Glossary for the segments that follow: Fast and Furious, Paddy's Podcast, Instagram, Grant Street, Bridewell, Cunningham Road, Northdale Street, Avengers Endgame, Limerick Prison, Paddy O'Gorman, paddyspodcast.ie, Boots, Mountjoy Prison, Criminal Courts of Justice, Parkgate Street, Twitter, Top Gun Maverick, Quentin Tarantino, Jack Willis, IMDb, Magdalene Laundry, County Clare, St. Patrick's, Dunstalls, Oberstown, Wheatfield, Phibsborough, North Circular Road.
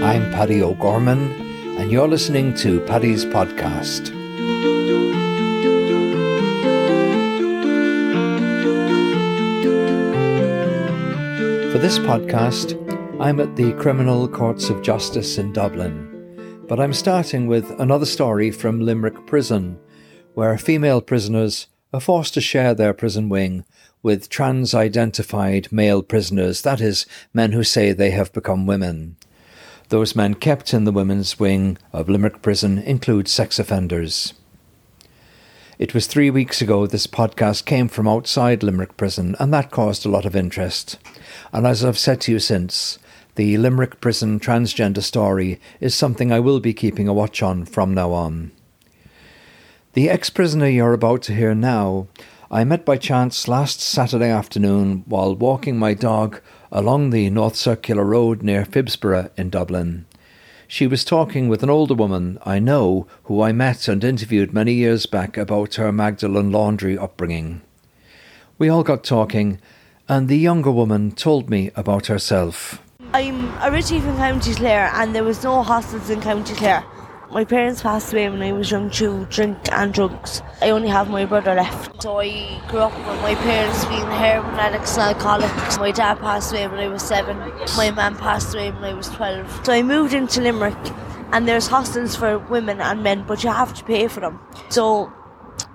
I'm Paddy O'Gorman, and you're listening to Paddy's Podcast. For this podcast, I'm at the Criminal Courts of Justice in Dublin, but I'm starting with another story from Limerick Prison, where female prisoners are forced to share their prison wing with trans-identified male prisoners, that is, men who say they have become women. Those men kept in the women's wing of Limerick Prison include sex offenders. It was 3 weeks ago this podcast came from outside Limerick Prison, and that caused a lot of interest. And as I've said to you since, the Limerick Prison transgender story is something I will be keeping a watch on from now on. The ex-prisoner you're about to hear now, I met by chance last Saturday afternoon while walking my dog along the North Circular Road near Phibsborough in Dublin. She was talking with an older woman I know who I met and interviewed many years back about her Magdalene Laundry upbringing. We all got talking, and the younger woman told me about herself. I'm originally from County Clare, and there was no hostels in County Clare. My parents passed away when I was young through drink and drugs. I only have my brother left. So I grew up with my parents being heroin addicts and alcoholics. My dad passed away when I was 7. My mum passed away when I was 12. So I moved into Limerick, and there's hostels for women and men, but you have to pay for them. So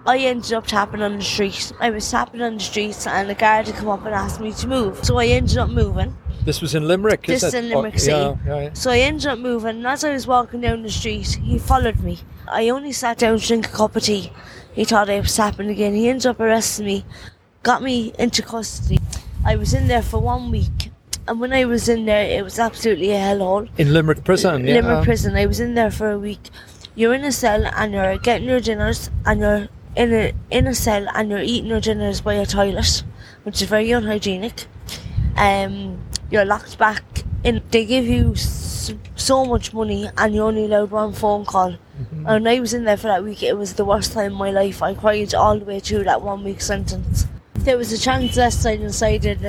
I ended up tapping on the street. I was tapping on the streets, and a guard had come up and asked me to move. So I ended up moving. This was in Limerick, isn't it? This in Limerick City. Yeah. So I ended up moving, and as I was walking down the street, he followed me. I only sat down to drink a cup of tea. He thought I was tapping again. He ended up arresting me, got me into custody. I was in there for 1 week, and when I was in there, it was absolutely a hellhole. In Limerick Prison, yeah. Limerick Prison. I was in there for a week. You're in a cell, and you're getting your dinners, and you're in a cell, and you're eating your dinners by a toilet, which is very unhygienic. You're locked back in. They give you so much money, and you're only allowed one phone call. Mm-hmm. And I was in there for that week. It was the worst time of my life. I cried all the way through that 1 week sentence. There was a transvestite inside it.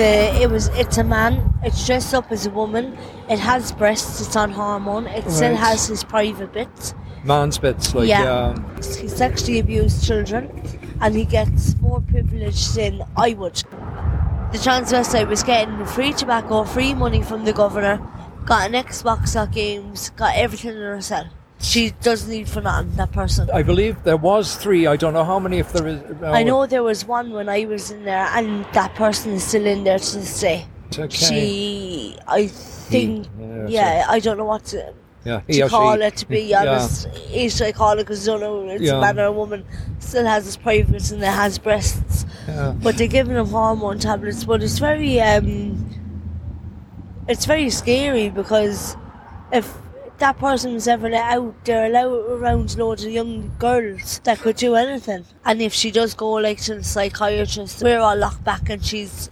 It's a man. It's dressed up as a woman. It has breasts. It's on hormone. It still has his private bits. Man's bits, like he sexually abused children, and he gets more privilege than I would. The transvestite was getting free tobacco, free money from the governor, got an Xbox, got games, got everything in her cell. She doesn't need for nothing, that person. I believe there was three, I don't know how many if there is... I know there was one when I was in there, and that person is still in there to this day. Okay. I don't know what to call it, to be honest. Each I call it because I don't know if it's a man or a woman. Still has his privates and it has breasts. Yeah. But they're giving him hormone tablets. But it's very scary, because if that person was ever let out, they're allowed around loads of young girls that could do anything. And if she does go to the psychiatrist, we're all locked back, and she's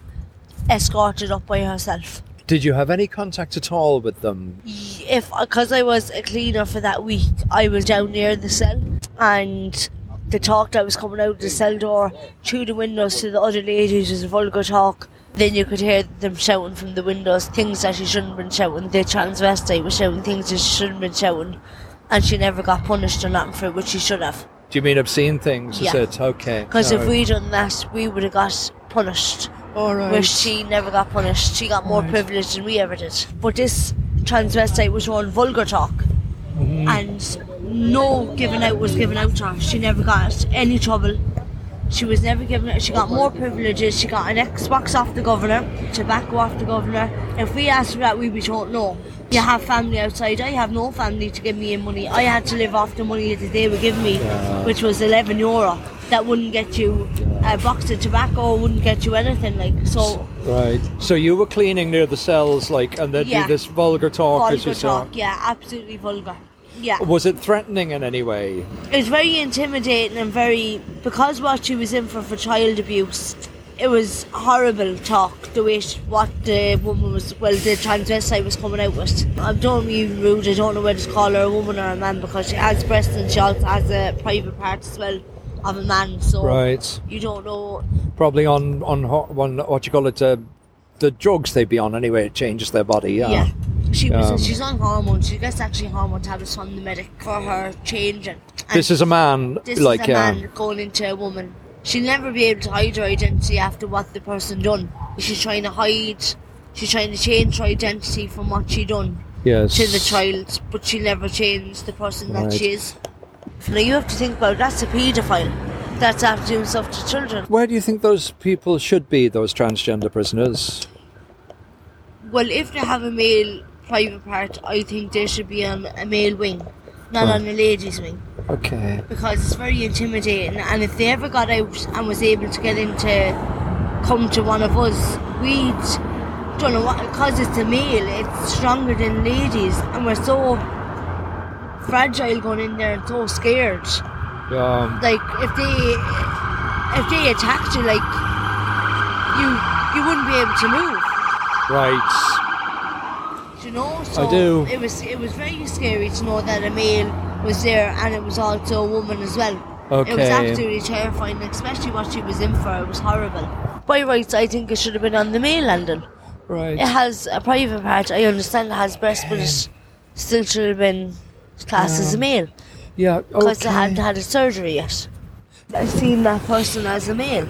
escorted up by herself. Did you have any contact at all with them? Because I was a cleaner for that week, I was down near the cell, and the talk that was coming out of the cell door through the windows to the other ladies was a vulgar talk. Then you could hear them shouting from the windows things that she shouldn't have been shouting. The transvestite was shouting things that she shouldn't have been shouting, and she never got punished or nothing for it, which she should have. Do you mean obscene things? Yeah. Is it? Okay. Because if we'd done that, we would have got punished. All right. Where she never got punished. She got more privilege than we ever did. But this transvestite was on vulgar talk, and no giving out was given out to her. She never got any trouble. She was never given out. She got more privileges. She got an Xbox off the governor, tobacco off the governor. If we asked for that, we'd be told no. You have family outside. I have no family to give me money. I had to live off the money that they were giving me, which was €11. That wouldn't get you a box of tobacco, wouldn't get you anything so. Right. So you were cleaning near the cells and they'd do this vulgar talk. Yeah, absolutely vulgar. Yeah. Was it threatening in any way? It was very intimidating and because what she was in for child abuse, it was horrible talk, what the woman was, the transvestite was coming out with. I'm not being rude, I don't know whether to call her a woman or a man, because she has breasts and she also has a private part as well. I'm a man, so right. You don't know. Probably on what you call it, the drugs they be on anyway. It changes their body. Yeah. She's on hormones. She gets actually hormone tablets from the medic for her changing. And this is a man. This is a man going into a woman. She'll never be able to hide her identity after what the person done. She's trying to hide. She's trying to change her identity from what she done. Yes. To the child, but she'll never change the person that she is. Now you have to think about that's a paedophile. That's after doing stuff to children. Where do you think those people should be, those transgender prisoners? Well, if they have a male private part, I think they should be on a male wing, not on a ladies' wing. Okay. Because it's very intimidating, and if they ever got out and was able to get into, come to one of us, we'd don't know what, because it's a male, it's stronger than ladies, and we're so fragile going in there and so scared. Like if they attacked you, like you wouldn't be able to move. Right. Do you know? So I do. It was very scary to know that a male was there, and it was also a woman as well. Okay. It was absolutely terrifying, especially what she was in for. It was horrible. By rights, I think it should have been on the male landing. Right. It has a private part. I understand it has breasts, but it still should have been classed as a male. Yeah, okay. Because they hadn't had a surgery yet. I've seen that person as a male.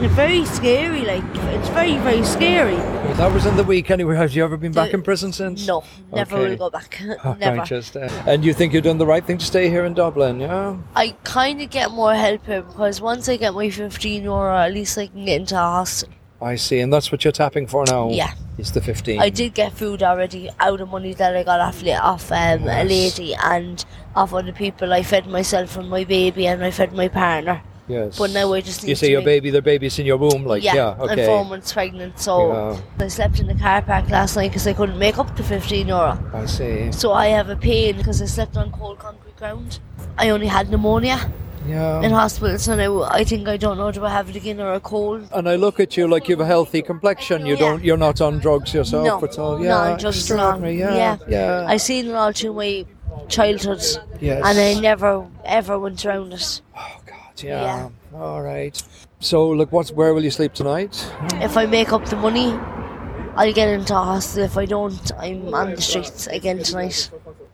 It's very scary, like, it's very, very scary. Well, that was in the week anyway. Have you ever been back in prison since? No, never will go back. Never. And you think you've done the right thing to stay here in Dublin, yeah? I kind of get more help here because once I get my 15 euro, at least I can get into a hostel. I see, and that's what you're tapping for now? Yeah. It's the 15. I did get food already out of money that I got off a lady and off other people. I fed myself and my baby and I fed my partner. Yes. But now I just need to... You see your baby, the baby's in your womb, like, yeah okay. I'm 4 months pregnant, so... Yeah. I slept in the car park last night because I couldn't make up to 15 euro. I see. So I have a pain because I slept on cold concrete ground. I only had pneumonia. Yeah. In hospitals, and I think I don't know, do I have it again or a cold? And I look at you like you have a healthy complexion. You don't. You're not on drugs yourself at all. Yeah, no, just not. Yeah. I seen it all through my childhood, and I never ever went around it. Oh God, yeah. All right. So look, where will you sleep tonight? If I make up the money, I'll get into a hostel. If I don't, I'm on the streets again tonight.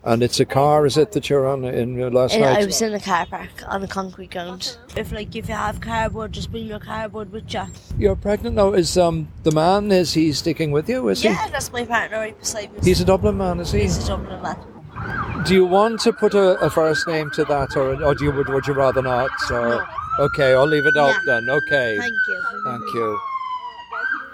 And it's a car, is it, that you're on in last night? I was in a car park on a concrete ground. If you have cardboard, just bring your cardboard with you. You're pregnant now. Is the man, is he sticking with you? Yeah, that's my partner right beside me. He's a Dublin man, is he? He's a Dublin man. Do you want to put a first name to that, or do you would you rather not? Or? No. Okay, I'll leave it out then. Okay. Thank you.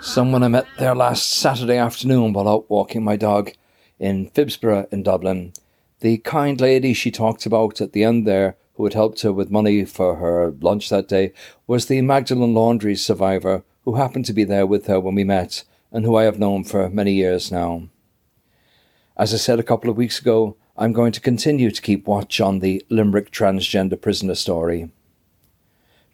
Someone I met there last Saturday afternoon while out walking my dog in Phibsborough in Dublin. The kind lady she talked about at the end there, who had helped her with money for her lunch that day, was the Magdalene Laundry survivor who happened to be there with her when we met and who I have known for many years now. As I said a couple of weeks ago, I'm going to continue to keep watch on the Limerick transgender prisoner story.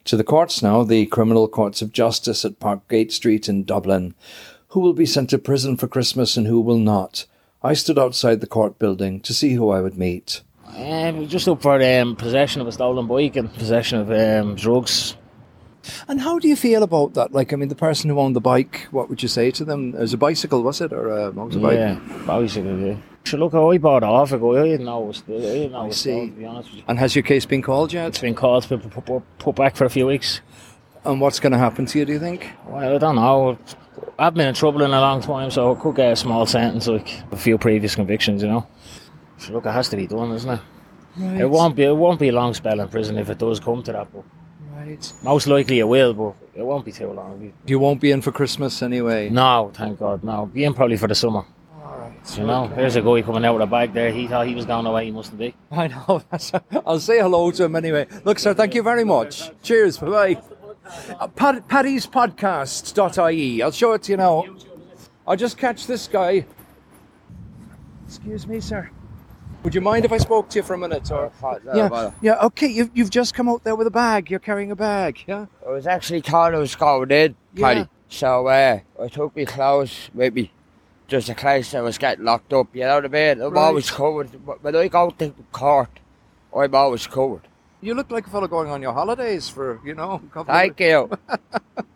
To the courts now, the Criminal Courts of Justice at Parkgate Street in Dublin. Who will be sent to prison for Christmas and who will not? I stood outside the court building to see who I would meet. We just up for possession of a stolen bike and possession of drugs. And how do you feel about that? Like, I mean, the person who owned the bike, what would you say to them? It was a bicycle, was it? Or a motorbike? Yeah, bicycle, yeah. So look, I bought it off ago. I didn't know it was stolen, to be honest with you. And has your case been called yet? It's been called. It's been put back for a few weeks. And what's going to happen to you, do you think? Well, I don't know. I've been in trouble in a long time, so I could get a small sentence, like a few previous convictions, you know. So look, it has to be done, isn't it? Right. It won't be a long spell in prison if it does come to that, but right. Most likely it will, but it won't be too long. You won't be in for Christmas anyway? No, thank God, no. Be in probably for the summer. All right. You know, there's a guy coming out with a bag there. He thought he was going away, he mustn't be. I know. I'll say hello to him anyway. Look, sir, thank you very much. Cheers, bye-bye. Paddy's Podcast.ie. I'll show it to you now. I'll just catch this guy. Excuse me, sir. Would you mind if I spoke to you for a minute? Or okay. You've just come out there with a bag. You're carrying a bag, yeah? It was actually Carlos going in, Paddy. Yeah. So I took my clothes with me. Just in case I was getting locked up, you know what I mean? I'm always covered. When I go to court, I'm always covered. You look like a fellow going on your holidays for, you know, a couple of years. Thank you.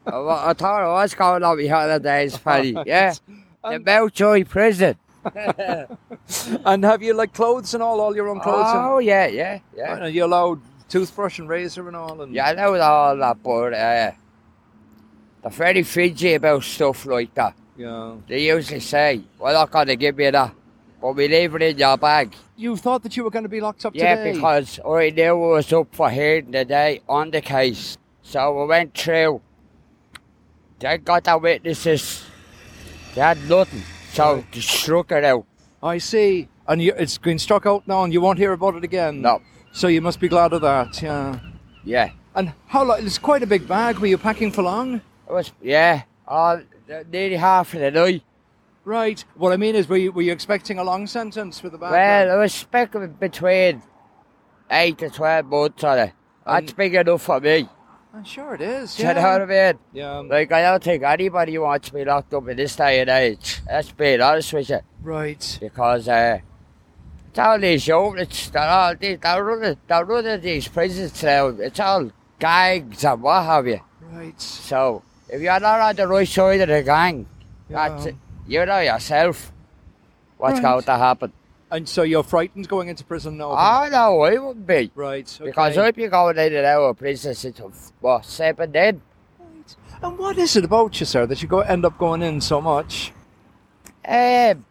I thought I was going on my holidays, Paddy. Yeah. The Mountjoy Prison. And have you, like, clothes and all your own clothes? Oh, and, yeah. And you allowed toothbrush and razor and all? And... Yeah, I allowed all that, but they're very fidgy about stuff like that. Yeah. They usually say, we're not going to give you that, but we leave it in your bag. You thought that you were going to be locked up today? Yeah, because I knew I was up for hearing today on the case. So I went through. They got the witnesses. They had nothing. So they struck it out. I see. And it's been struck out now and you won't hear about it again? No. So you must be glad of that, yeah. Yeah. And how long? It's quite a big bag. Were you packing for long? It was, yeah. Nearly half of the night. Right. What I mean is, were you expecting a long sentence for the bag? Well, then? I was expecting between 8 to 12 months on it. That's big enough for me. I'm sure it is, yeah. Do you know what I mean? Yeah. Like, I don't think anybody wants to be locked up in this day and age. Let's be honest with you. Right. Because it's all these units, they're running these prisons now. It's all gangs and what have you. Right. So, if you're not on the right side of the gang, that's it. You know yourself what's going to happen. And so you're frightened going into prison now? Oh, no, I wouldn't be. Right, okay. Because if you're going in and out of prison, it's what, 7 days. Right. And what is it about you, sir, that you end up going in so much? I'm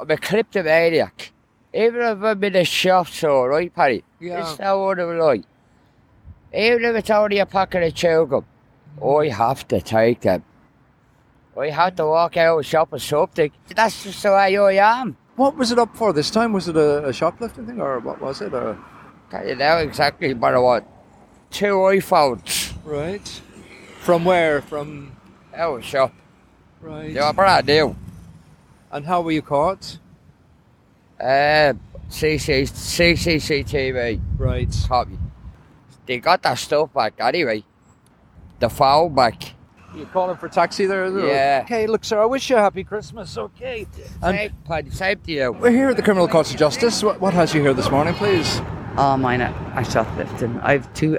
a kleptomaniac. Even if I'm in a shop store, right, Paddy? Yeah. It's no one of a lie. Even if it's only a packet of chewing gum, I have to take them. I had to walk out of shop or something. That's just the way I am. What was it up for this time? Was it a shoplifting thing or what was it? Or... Can't you know exactly, but I want 2 iPhones. Right. From where? From... Our shop. Right. They were brand new. And how were you caught? CCTV. Right. Copy. They got that stuff back anyway. The phone back. You're calling for a taxi there, is it? Yeah. Okay, look, sir, I wish you a happy Christmas, okay? And Paddy, save to you. We're here at the Criminal Courts of Justice. What has you here this morning, please? Oh, mine, I shoplifting. I have two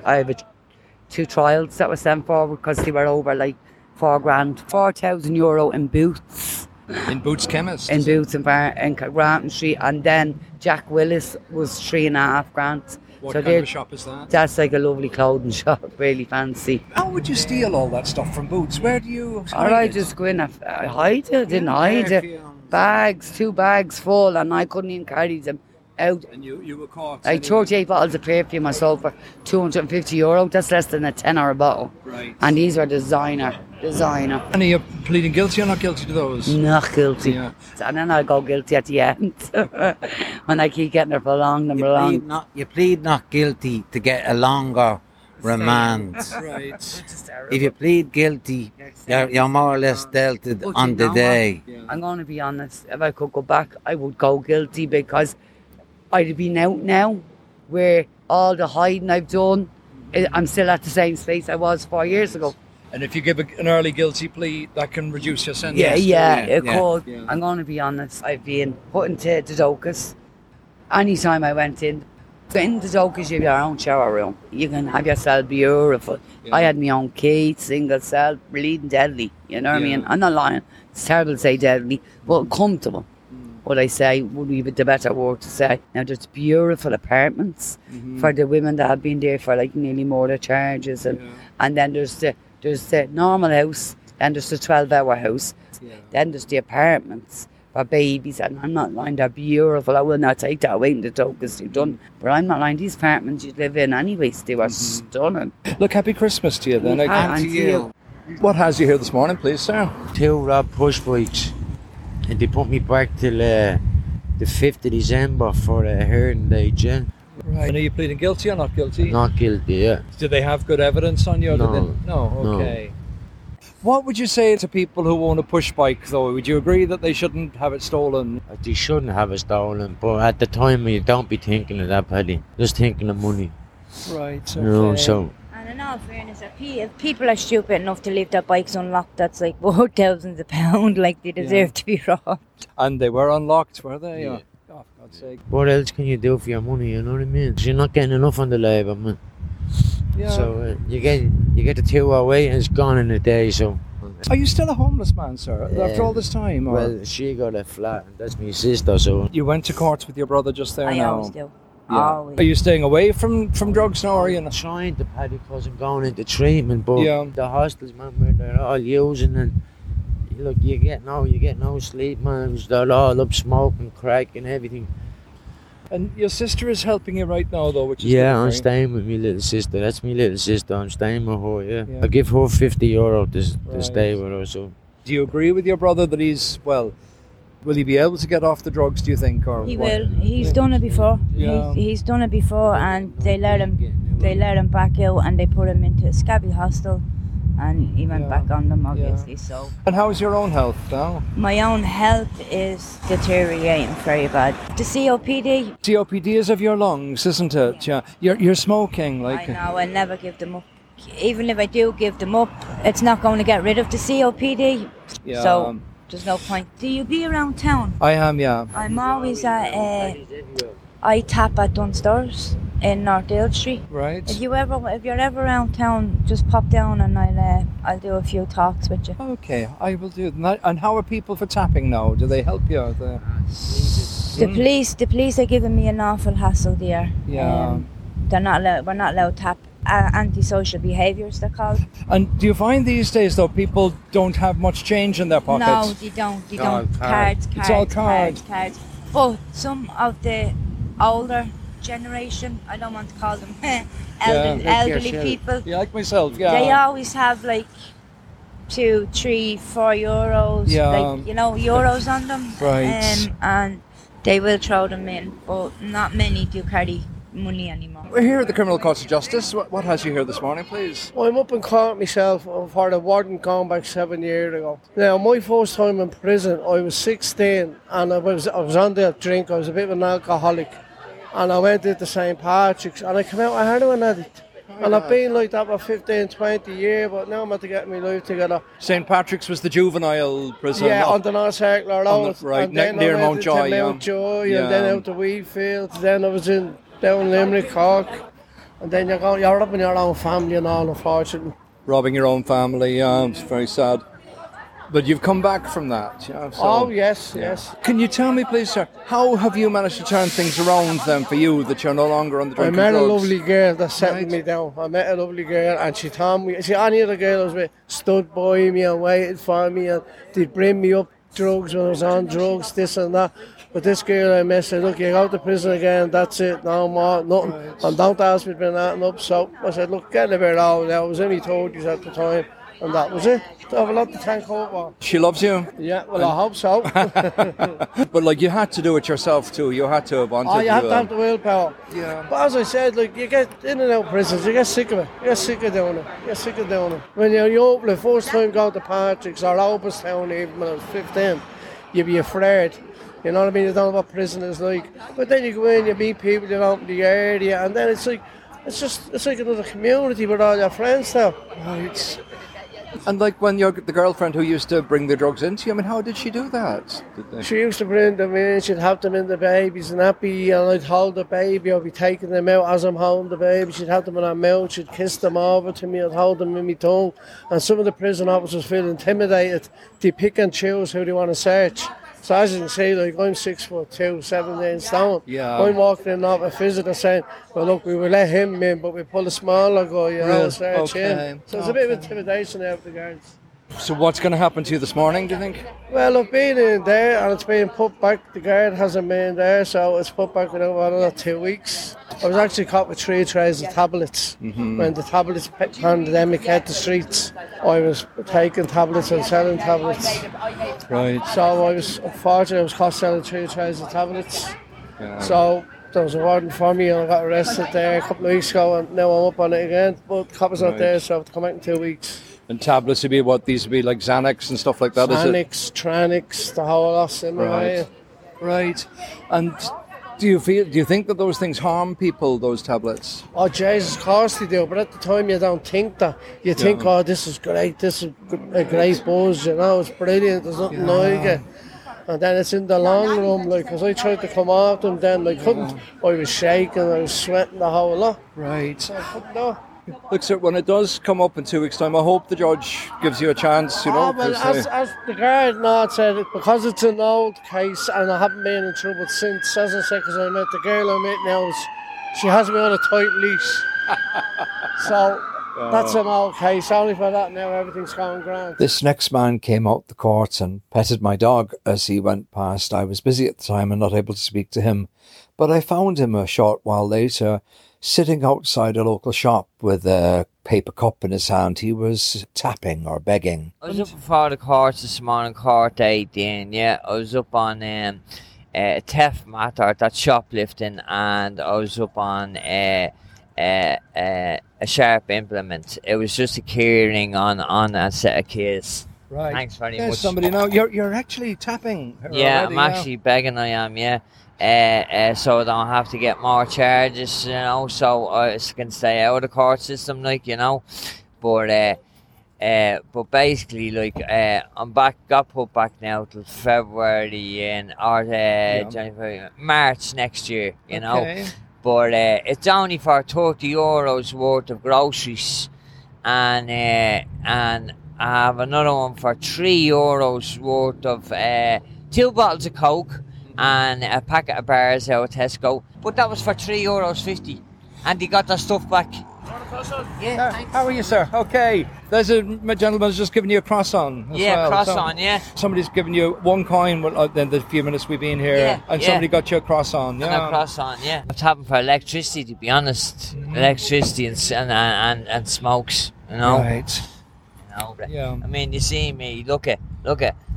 trials that were sent forward because they were over, like, $4,000. €4,000 in Boots. In Boots Chemist? In Boots in Grant Street. And then Jack Willis was $3,500. What kind of a shop is that? That's like a lovely clothing shop, really fancy. How would you steal all that stuff from Boots? Where do you hide it? I just go in and hide it, didn't hide it. Bags, 2 bags full, and I couldn't even carry them out. And you were caught? I took 8 bottles of perfume myself for €250. That's less than a tenner a bottle. Right. And these are designer. And are you pleading guilty or not guilty to those? Not guilty. Yeah. And then I go guilty at the end. When I keep getting it for long and long. You plead not guilty to get a longer remand. Right. If you plead guilty, you're more or less dealt it on the day. Yeah. I'm going to be honest. If I could go back, I would go guilty because I'd been out now where all the hiding I've done, I'm still at the same space I was 4 years ago. And if you give an early guilty plea, that can reduce your sentence. Yeah, it could. Yeah. I'm going to be honest. I've been put into the docus. Any time I went in. In the docus, you have your own shower room. You can have yourself beautiful. Yeah. I had my own key, single cell, bleeding deadly. You know what I mean? I'm not lying. It's terrible to say deadly, but comfortable. What I say would be the better word to say. Now, there's beautiful apartments for the women that have been there for like nearly murder charges. And then there's the normal house, then there's the 12-hour house, then there's the apartments for babies, and I'm not lying, they're beautiful. I will not take that away in the tokens you've done, but I'm not lying, these apartments you live in anyways, they were stunning. Look, happy Christmas to you then. And to you. What has you here this morning, please, sir? 2 robbed push bikes, and they put me back till the 5th of December for a hearing day, Jen. Right. And are you pleading guilty or not guilty? Not guilty, yeah. Do they have good evidence on you? No. What would you say to people who own a push bike, though? Would you agree that they shouldn't have it stolen? They shouldn't have it stolen, but at the time you don't be thinking of that, Paddy. Just thinking of money. Right, okay. You know, so. And in all fairness, if people are stupid enough to leave their bikes unlocked, that's like thousands of pounds, like they deserve to be robbed. And they were unlocked, were they? Yeah. Oh, for God's sake. What else can you do for your money, you know what I mean? You're not getting enough on the labour, man. Yeah. So you get the 2 hour wait and it's gone in a day, so... Are you still a homeless man, sir, after all this time? Or? Well, she got a flat, and that's my sister, so... You went to courts with your brother just there now? I always do. Yeah. Always. Are you staying away from drugs now, or are you not? Trying to, Paddy, because I'm going into treatment, but the hostels, man, where they're all using and... Look, you get no sleep, man. They're all up smoking, crack and everything. And your sister is helping you right now, though, which is... Yeah, I'm staying with my little sister. That's my little sister. I'm staying with her, yeah. I give her €50 to stay with her, so... Do you agree with your brother that he's, well... Will he be able to get off the drugs, do you think? Or he will. He's done it before. Yeah. He's done it before, and they let him back out, and they put him into a scabby hostel. And he went back on them, obviously, so... And how's your own health now? My own health is deteriorating very bad. The COPD... COPD is of your lungs, isn't it? Yeah. You're smoking, like... I know, I never give them up. Even if I do give them up, it's not going to get rid of the COPD. Yeah. So, there's no point. Do you be around town? I am, yeah. I'm always at... I tap at Dunstalls. In Northdale Street. Right. If you're ever around town, just pop down and I'll do a few talks with you. Okay, I will do that. And how are people for tapping now? Do they help you? The police are giving me an awful hassle there. Yeah. We're not allowed to tap. Antisocial behaviours, they're called. And do you find these days, though, people don't have much change in their pockets? No, they don't. Cards. It's all cards. But some of the older generation, I don't want to call them elderly people. Yeah, like myself. Yeah. They always have like 2, 3, 4 euros, euros on them, right? And they will throw them in, but not many do carry money anymore. We're here at the Criminal Courts of Justice. What has you here this morning, please? Well, I'm up in court myself for the warden gone back 7 years ago. Now, my first time in prison, I was 16 and I was on the drink. I was a bit of an alcoholic. And I went into St. Patrick's and I came out a heroin addict. And I've been like that for 15, 20 years, but now I'm at to get my life together. St. Patrick's was the juvenile prison? Yeah, on the North Circular Road. Right, near Mountjoy. Mountjoy. And then out to Wheatfield. Then I was down Limerick, Cork. And then you're robbing your own family and all, unfortunately. Robbing your own family, yeah, it's very sad. But you've come back from that, you know, so... Oh, yes. Can you tell me, please, sir, how have you managed to turn things around then for you, that you're no longer on the drink and drugs? I met a lovely girl that settled me down. I met a lovely girl and she told me... See, any other girl I was with stood by me and waited for me and they'd bring me up drugs when I was on drugs, this and that. But this girl I met said, look, you go to prison again, that's it, no more, nothing. Right. And don't ask me to bring nothing up. So I said, look, get a bit out now. I was only 20s at the time. And that was it. I have a lot to thank her for. She loves you? Yeah, well, I hope so. But, like, you had to do it yourself, too. You had to have wanted to. Oh, you have to have the willpower. Yeah. But as I said, like, you get in and out of prisons, you get sick of it. You get sick of doing it. When you're young, the first time going to Patrick's or Oberstown, even when I was 15, you'd be afraid. You know what I mean? You don't know what prison is like. But then you go in, you meet people, you know, in the area, and then it's like, it's like another community with all your friends now. Right. And like when the girlfriend who used to bring the drugs into you, I mean, how did she do that? She used to bring them in, she'd have them in the baby's nappy, and I'd hold the baby, I'd be taking them out as I'm holding the baby, she'd have them in her mouth, she'd kiss them over to me, I'd hold them in my tongue, and some of the prison officers feel intimidated. They pick and choose who they want to search. So as you can see, like, I'm 6'2", 17 stone. Yeah. I'm walking in off a visitor saying, well, look, we will let him in, but we pull a smaller guy, you know, search him. So it's a bit of intimidation out of the guards. So what's going to happen to you this morning, do you think? Well, I've been in there and it's being put back. The guard hasn't been there, so it's put back in over another 2 weeks. I was actually caught with 3 trays of tablets. Mm-hmm. When the tablets pandemic hit the streets, I was taking tablets and selling tablets. Right. So I was, unfortunately, I was caught selling 3 trays of tablets. Yeah. So there was a warrant for me and I got arrested there a couple of weeks ago and now I'm up on it again. But the cop is not there, so I have to come out in 2 weeks. And tablets would be what? These would be like Xanax and stuff like that, is it? Xanax, Tranix, the whole lot in my way. Right. And... Do you think that those things harm people, those tablets? Oh, Jesus, of course they do. But at the time, you don't think that. You think, oh, this is great. This is a great buzz, you know. It's brilliant. There's nothing like it. And then it's in the long room, like, because I tried to come out and then I couldn't. I was shaking, I was sweating the whole lot. Right. So I couldn't know. Look, sir, when it does come up in 2 weeks' time, I hope the judge gives you a chance, you know. Oh, well, as the guard Nod said, because it's an old case and I haven't been in trouble since, as I said, because I met the girl I met now, she has me on a tight leash. So... That's an old case, only for that now everything's going grand. This next man came out the court and petted my dog as he went past. I was busy at the time and not able to speak to him, but I found him a short while later sitting outside a local shop with a paper cup in his hand. He was tapping or begging. I was up before the court this morning, court 18, yeah. I was up on a theft matter, that shoplifting, and I was up on a sharp implement. It was just a keyring on a set of keys. Right. Thanks very much. Somebody now. You're actually tapping. Yeah, I'm actually begging. I am. Yeah. So I don't have to get more charges. You know, so I can stay out of the court system, like, you know. But basically, like, I'm back. Got put back now till February and March next year. You know. But it's only for €30 worth of groceries, and I have another one for €3 worth of two bottles of Coke and a packet of bars out of Tesco. But that was for €3.50, and he got the stuff back. Yeah, thanks. How are you, sir? Okay. There's a gentleman's just giving you a croissant. Somebody's given you £1 in the few minutes we've been here, and somebody got you a croissant. Yeah. And a croissant, yeah. What's happened for electricity, to be honest? Electricity and smokes, you know? Right. You know, yeah. I mean, you see me, look at.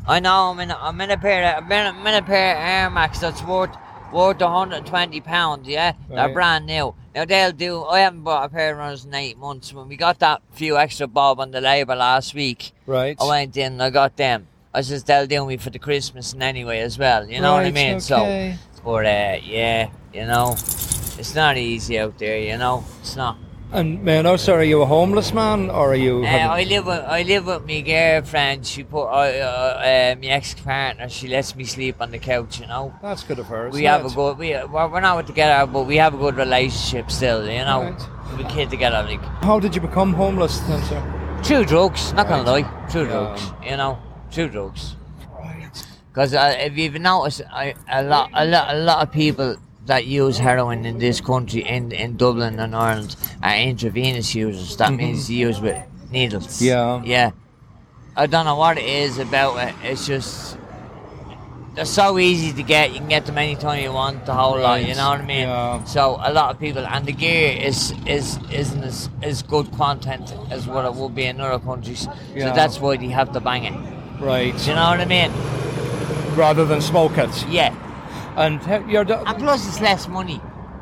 I know I'm in a pair of Air Max that's worth £120, yeah? Right. They're brand new. Now they'll do, I haven't bought a pair of runners in 8 months. When we got that few extra bob on the labour last week, right, I went in and I got them. I says they'll do me for the Christmas and anyway as well, you know, right, what I mean? Okay. So, but yeah, you know, it's not easy out there, you know, it's not. And man, oh, sorry, are you a homeless man or are you? I live with my girlfriend. She put my ex partner. She lets me sleep on the couch. You know. That's good of her. We're not together, but we have a good relationship still. You know, right. We kid together. Like. How did you become homeless then, sir? Through drugs. Not gonna lie. Through drugs. You know. Through drugs. Right. Because if you've noticed, a lot of people that use heroin in this country, in Dublin and Ireland, are intravenous users. That means they use with needles. Yeah. Yeah. I don't know what it is about it. It's just, they're so easy to get. You can get them anytime you want, the whole lot, you know what I mean? Yeah. So a lot of people, and the gear isn't as good content as what it would be in other countries. Yeah. So that's why they have to bang it. Right. Do you know what I mean? Rather than smoke it. Yeah. And plus it's less money.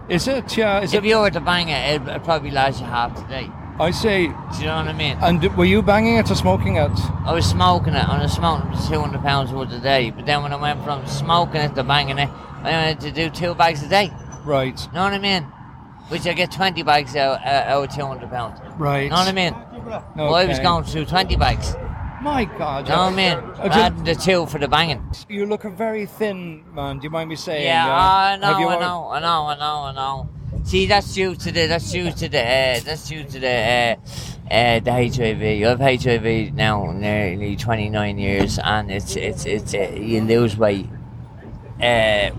Is it? Yeah. If you were to bang it, it'd probably last you half the day. I see. Do you know what I mean? And were you banging it or smoking it? I was smoking it, and I was smoking £200 worth a day. But then when I went from smoking it to banging it, I had to do 2 bags a day. Right. You know what I mean? Which I get 20 bags out of £200. Right. You know what I mean? Okay. Well, I was going through 20 bags. My God. No, man. Add the 2 for the banging. You look a very thin man, do you mind me saying? Yeah, I know. See, that's due to the HIV. I've HIV now nearly 29 years, and it's you lose weight.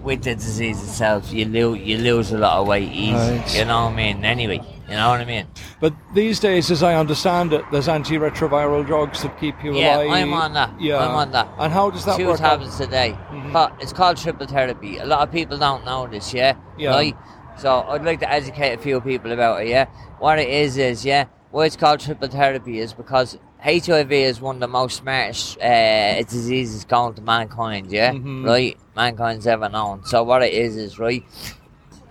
With the disease itself, you lose a lot of weight easy. Right. You know what I mean? Anyway, you know what I mean? But these days, as I understand it, there's antiretroviral drugs that keep you alive. Yeah, I'm on that. And how does that work? 2 tablets a day. Mm-hmm. But it's called triple therapy. A lot of people don't know this, yeah? Yeah. Right? So I'd like to educate a few people about it, yeah? What it is, yeah? Why it's called triple therapy is because HIV is one of the most smartest diseases going to mankind, yeah? Mm-hmm. Right? Mankind's ever known. So what it is, right,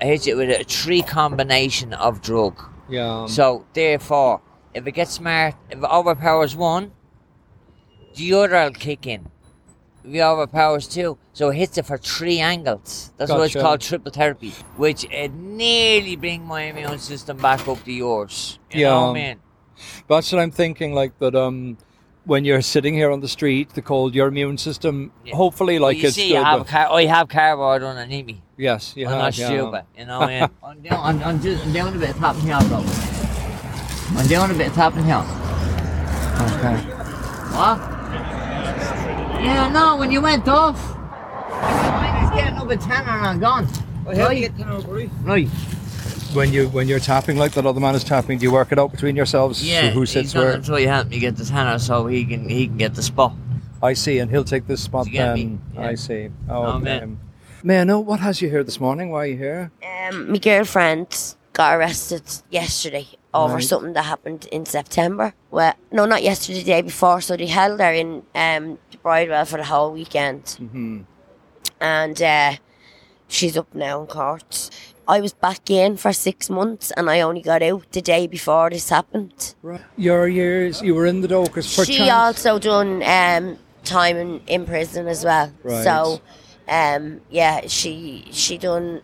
I hit it with a 3 combination of drug. Yeah. So, therefore, if it gets smart, if it overpowers one, the other will kick in. If it overpowers 2, so it hits it for 3 angles. That's why it's called triple therapy, which it nearly brings my immune system back up to yours. You know what I mean? But that's what I'm thinking, like, that when you're sitting here on the street, the cold, your immune system, hopefully, like well, you it's see, good, I have cardboard underneath me. Yes, you I'm have. I'm not stupid, you know. Yeah. I'm doing a bit of top and help, though. I'm doing a bit of top and help. Okay. What? Yeah, no, when you went off, I was getting up at 10 and I'm gone. Well, right. You get to know, right. When you're tapping like that other man is tapping, do you work it out between yourselves? Yeah, who sits where? Yeah, he's going to help me get the tenner so he can get the spot. I see, and he'll take this spot then. Yeah. I see. Oh, man. May I know what has you here this morning? Why are you here? My girlfriend got arrested yesterday over something that happened in September. Well, no, not yesterday, the day before. So they held her in Bridewell for the whole weekend. Mm-hmm. And she's up now in court. I was back in for 6 months and I only got out the day before this happened. Right. Your years, you were in the Dockers for She also done time in prison as well. Right. So, she done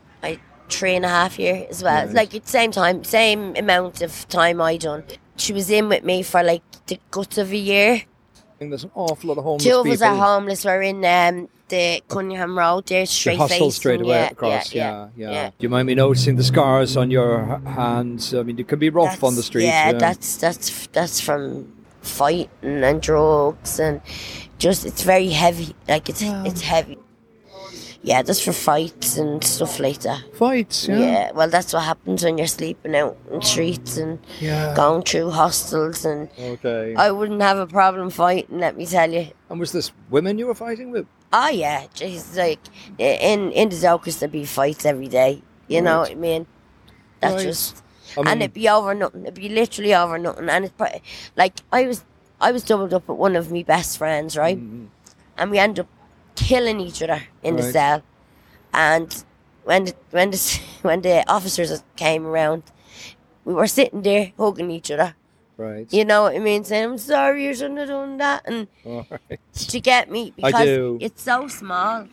3.5 years as well. Right. Like, at the same time, same amount of time I done. She was in with me for, like, the guts of a year. There's an awful lot of homeless people. Two of us are homeless. We're in the Cunningham Road there, straight away across. Yeah. You might be noticing the scars on your hands. I mean, it can be rough on the street. Yeah, that's from fighting and drugs and just it's very heavy. Like it's heavy. Yeah, just for fights and stuff like that. Fights, yeah. Yeah, well, that's what happens when you're sleeping out in streets and going through hostels. And I wouldn't have a problem fighting, let me tell you. And was this women you were fighting with? Oh, yeah. Jeez, like, in the Dockers there'd be fights every day. You know what I mean? That's just... I mean, and it'd be over nothing. It'd be literally over nothing. And it's... Like, I was doubled up with one of my best friends, right? Mm-hmm. And we ended up killing each other in the cell, and when the officers came around, we were sitting there hugging each other. Right. You know what I mean? Saying, "I'm sorry, you shouldn't have done that." And to get me, because it's so small,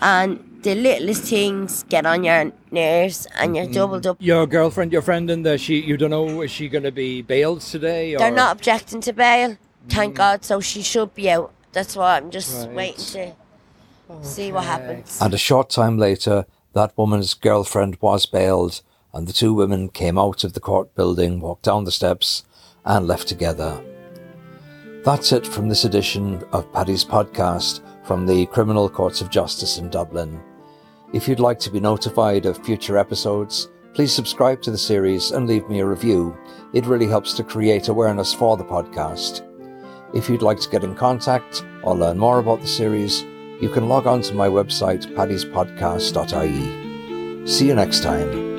and the littlest things get on your nerves, and you're doubled up. Your girlfriend, your friend, in there, you don't know, is she going to be bailed today? Or? They're not objecting to bail, thank God. So she should be out. That's why I'm just waiting to. See what happens. And a short time later, that woman's girlfriend was bailed, and the two women came out of the court building, walked down the steps, and left together. That's it from this edition of Paddy's Podcast from the Criminal Courts of Justice in Dublin. If you'd like to be notified of future episodes, please subscribe to the series and leave me a review. It really helps to create awareness for the podcast. If you'd like to get in contact or learn more about the series, you can log on to my website, paddyspodcast.ie. See you next time.